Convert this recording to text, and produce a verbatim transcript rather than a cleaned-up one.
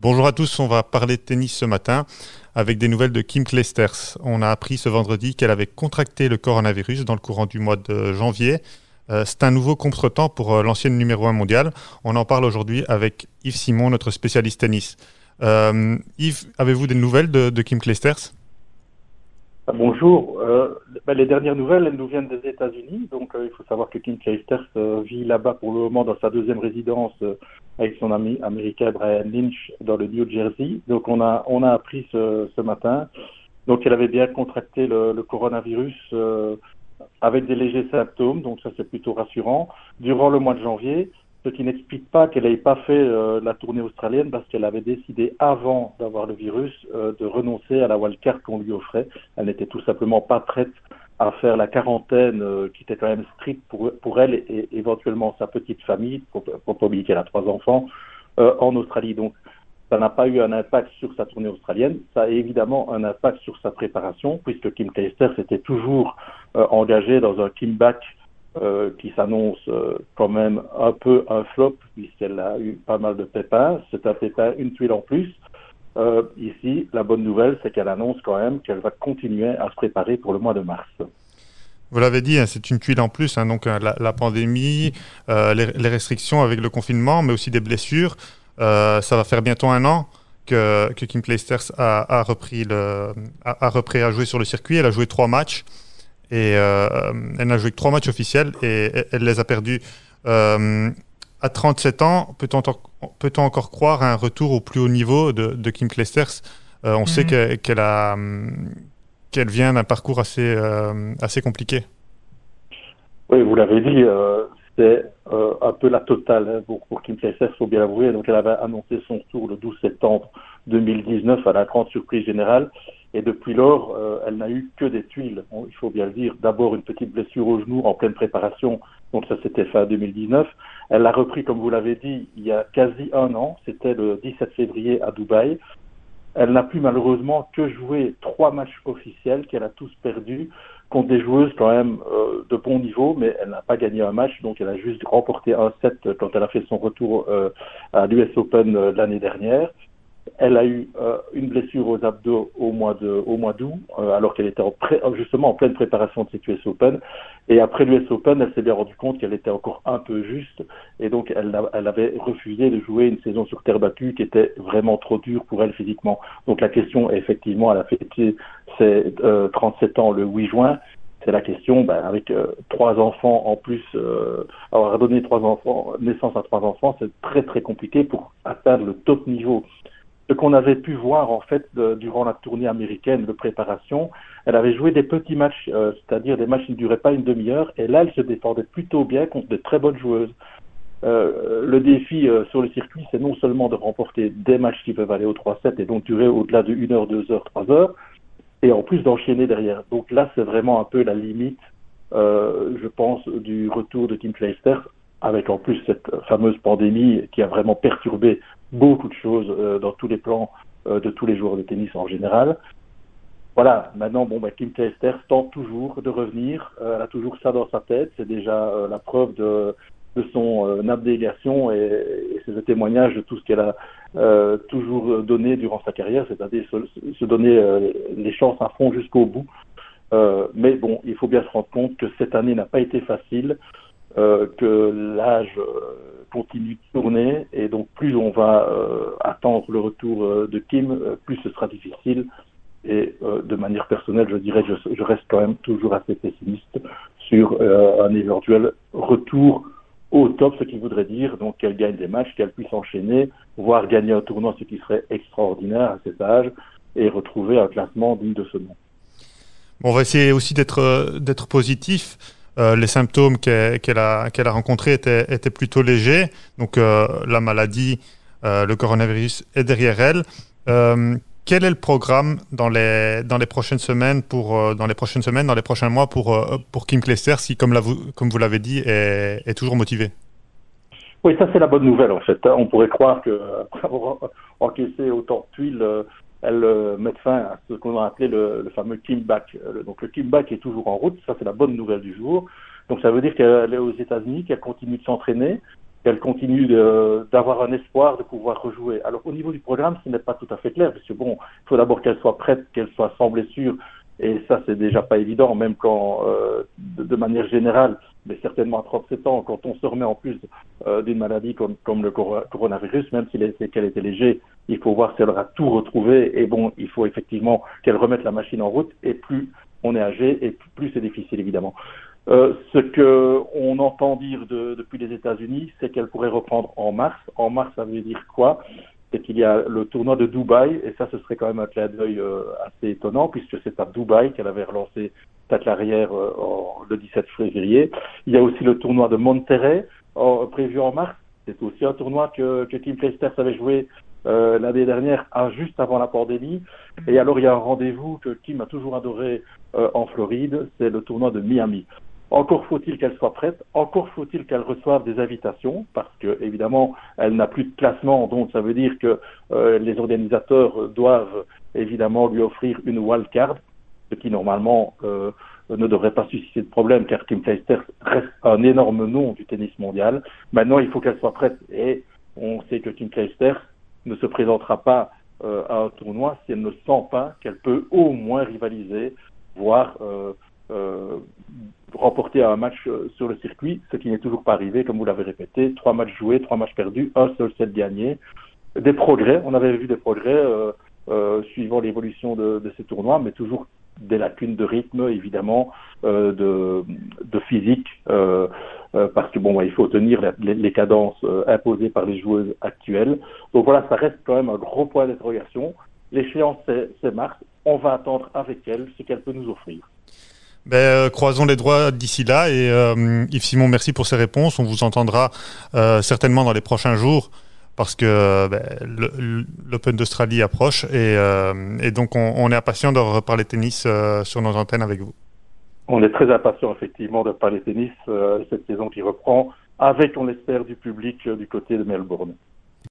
Bonjour à tous, on va parler de tennis ce matin avec des nouvelles de Kim Clijsters. On a appris ce vendredi qu'elle avait contracté le coronavirus dans le courant du mois de janvier. Euh, c'est un nouveau contretemps pour euh, l'ancienne numéro un mondiale. On en parle aujourd'hui avec Yves Simon, notre spécialiste tennis. Euh, Yves, avez-vous des nouvelles de, de Kim Clijsters ? Bonjour. Euh, ben les dernières nouvelles, elles nous viennent des États-Unis. Donc euh, il faut savoir que Kim Clijsters euh, vit là-bas pour le moment dans sa deuxième résidence euh, avec son ami américain Brian Lynch dans le New Jersey. Donc on a on a appris ce, ce matin donc qu'elle avait bien contracté le, le coronavirus euh, avec des légers symptômes, donc ça c'est plutôt rassurant, durant le mois de janvier, ce qui n'explique pas qu'elle n'ait pas fait euh, la tournée australienne parce qu'elle avait décidé avant d'avoir le virus euh, de renoncer à la wildcard qu'on lui offrait. Elle n'était tout simplement pas prête à faire la quarantaine euh, qui était quand même stricte pour, pour elle et, et éventuellement sa petite famille, pour pas oublier qu'elle a trois enfants, euh, en Australie. Donc ça n'a pas eu un impact sur sa tournée australienne, ça a évidemment un impact sur sa préparation puisque Kim Clijsters était toujours euh, engagée dans un comeback euh, qui s'annonce euh, quand même un peu un flop puisqu'elle a eu pas mal de pépins, c'est un pépin, une tuile en plus. Euh, ici, la bonne nouvelle, c'est qu'elle annonce quand même qu'elle va continuer à se préparer pour le mois de mars. Vous l'avez dit, hein, c'est une tuile en plus, hein, donc la, la pandémie, euh, les, les restrictions avec le confinement, mais aussi des blessures. Euh, ça va faire bientôt un an que, que Kim Clijsters a, a, repris le, a, a repris à jouer sur le circuit. Elle a joué trois matchs, et euh, elle n'a joué que trois matchs officiels, et elle, elle les a perdus. Euh, À trente-sept ans, peut-on, peut-on encore croire à un retour au plus haut niveau de, de Kim Clijsters ? euh, On mm-hmm. sait que, qu'elle, a, qu'elle vient d'un parcours assez, euh, assez compliqué. Oui, vous l'avez dit, euh, c'est euh, un peu la totale hein, pour, pour Kim Clijsters, il faut bien l'avouer. Donc, elle avait annoncé son retour le douze septembre deux mille dix-neuf à la grande surprise générale. Et depuis lors, euh, elle n'a eu que des tuiles, bon, il faut bien le dire. D'abord, une petite blessure au genou en pleine préparation, donc ça c'était fin deux mille dix-neuf. Elle l'a repris, comme vous l'avez dit, il y a quasi un an, c'était le dix-sept février à Dubaï. Elle n'a pu malheureusement que jouer trois matchs officiels qu'elle a tous perdus contre des joueuses quand même euh, de bon niveau, mais elle n'a pas gagné un match, donc elle a juste remporté un set quand elle a fait son retour euh, à l'U S Open euh, l'année dernière. Elle a eu euh, une blessure aux abdos au mois de, au mois d'août, euh, alors qu'elle était en pré- justement en pleine préparation de cette U S Open. Et après l'U S Open, elle s'est bien rendue compte qu'elle était encore un peu juste. Et donc, elle, elle avait refusé de jouer une saison sur terre battue qui était vraiment trop dure pour elle physiquement. Donc, la question, effectivement, elle a fêté ses euh, trente-sept ans le huit juin. C'est la question, ben, avec euh, trois enfants en plus, euh, avoir donné trois enfants, naissance à trois enfants, c'est très, très compliqué pour atteindre le top niveau. Ce qu'on avait pu voir, en fait, de, durant la tournée américaine de préparation, elle avait joué des petits matchs, euh, c'est-à-dire des matchs qui ne duraient pas une demi-heure, et là, elle se défendait plutôt bien contre de très bonnes joueuses. Euh, le défi euh, sur le circuit, c'est non seulement de remporter des matchs qui peuvent aller au trois sept et donc durer au-delà de une heure, deux heures, trois heures, et en plus d'enchaîner derrière. Donc là, c'est vraiment un peu la limite, euh, je pense, du retour de Kim Clijsters, avec en plus cette fameuse pandémie qui a vraiment perturbé beaucoup de choses euh, dans tous les plans euh, de tous les joueurs de tennis en général. Voilà, maintenant, bon, bah, Kim Clijsters tente toujours de revenir. Euh, elle a toujours ça dans sa tête. C'est déjà euh, la preuve de, de son euh, abnégation et, et c'est le témoignage de tout ce qu'elle a euh, toujours donné durant sa carrière, c'est-à-dire se, se donner euh, les chances à fond jusqu'au bout. Euh, mais bon, il faut bien se rendre compte que cette année n'a pas été facile, euh, que l'âge... Euh, continue de tourner et donc plus on va euh, attendre le retour euh, de Kim, euh, plus ce sera difficile et euh, de manière personnelle je dirais je, je reste quand même toujours assez pessimiste sur euh, un éventuel retour au top, ce qui voudrait dire donc qu'elle gagne des matchs, qu'elle puisse enchaîner, voire gagner un tournoi, ce qui serait extraordinaire à cet âge et retrouver un classement digne de ce nom. Bon, on va essayer aussi d'être, euh, d'être positif. Euh, les symptômes qu'elle, qu'elle a, qu'elle a rencontrés étaient, étaient plutôt légers. Donc, euh, la maladie, euh, le coronavirus est derrière elle. Euh, quel est le programme dans les, dans les prochaines semaines, pour, euh, dans les prochaines semaines, dans les prochains mois pour, euh, pour Kim Clijsters, qui, comme, la, comme vous l'avez dit, est, est toujours motivée ? Oui, ça, c'est la bonne nouvelle, en fait. On pourrait croire qu'après avoir encaissé autant de tuiles, euh, elle euh, met fin à ce qu'on a appelé le, le fameux comeback. Le, donc le comeback est toujours en route, ça c'est la bonne nouvelle du jour. Donc ça veut dire qu'elle est aux États-Unis, qu'elle continue de s'entraîner, qu'elle continue de, d'avoir un espoir de pouvoir rejouer. Alors, au niveau du programme, ce n'est pas tout à fait clair, parce que bon, il faut d'abord qu'elle soit prête, qu'elle soit semblée sûre, et ça, c'est déjà pas évident, même quand, euh, de, de manière générale, mais certainement à trente-sept ans, quand on se remet en plus euh, d'une maladie comme, comme le coronavirus, même si les séquelles étaient légères, il faut voir si elle aura tout retrouvé, et bon, il faut effectivement qu'elle remette la machine en route, et plus on est âgé, et plus c'est difficile, évidemment. Euh, ce que on entend dire de, depuis les États-Unis, c'est qu'elle pourrait reprendre en mars. En mars, ça veut dire quoi? C'est qu'il y a le tournoi de Dubaï, et ça, ce serait quand même un clin d'œil euh, assez étonnant, puisque c'est à Dubaï qu'elle avait relancé sa carrière euh, en, le dix-sept février. Il y a aussi le tournoi de Monterrey, en, prévu en mars. C'est aussi un tournoi que, que Kim Clijsters avait joué euh, l'année dernière, ah, juste avant la pandémie. Et alors, il y a un rendez-vous que Kim a toujours adoré euh, en Floride, c'est le tournoi de Miami. Encore faut-il qu'elle soit prête, encore faut-il qu'elle reçoive des invitations, parce que évidemment elle n'a plus de classement, donc ça veut dire que euh, les organisateurs doivent évidemment lui offrir une wildcard, ce qui normalement euh, ne devrait pas susciter de problème, car Kim Clijsters reste un énorme nom du tennis mondial. Maintenant, il faut qu'elle soit prête, et on sait que Kim Clijsters ne se présentera pas euh, à un tournoi si elle ne sent pas qu'elle peut au moins rivaliser, voire euh, Euh, remporter un match euh, sur le circuit, ce qui n'est toujours pas arrivé, comme vous l'avez répété. Trois matchs joués, trois matchs perdus, un seul set gagné. Des progrès, on avait vu des progrès euh, euh, suivant l'évolution de, de ces tournois, mais toujours des lacunes de rythme, évidemment, euh, de, de physique, euh, euh, parce que bon, bah, il faut tenir la, les, les cadences euh, imposées par les joueuses actuelles. Donc voilà, ça reste quand même un gros point d'interrogation. L'échéance, c'est, c'est mars. On va attendre avec elle ce qu'elle peut nous offrir. Ben, euh, croisons les doigts d'ici là, et euh, Yves Simon, merci pour ces réponses. On vous entendra euh, certainement dans les prochains jours, parce que euh, ben, le, l'Open d'Australie approche, et, euh, et donc on, on est impatient de reparler tennis euh, sur nos antennes avec vous. On est très impatient effectivement de parler tennis euh, cette saison qui reprend, avec, on l'espère, du public euh, du côté de Melbourne.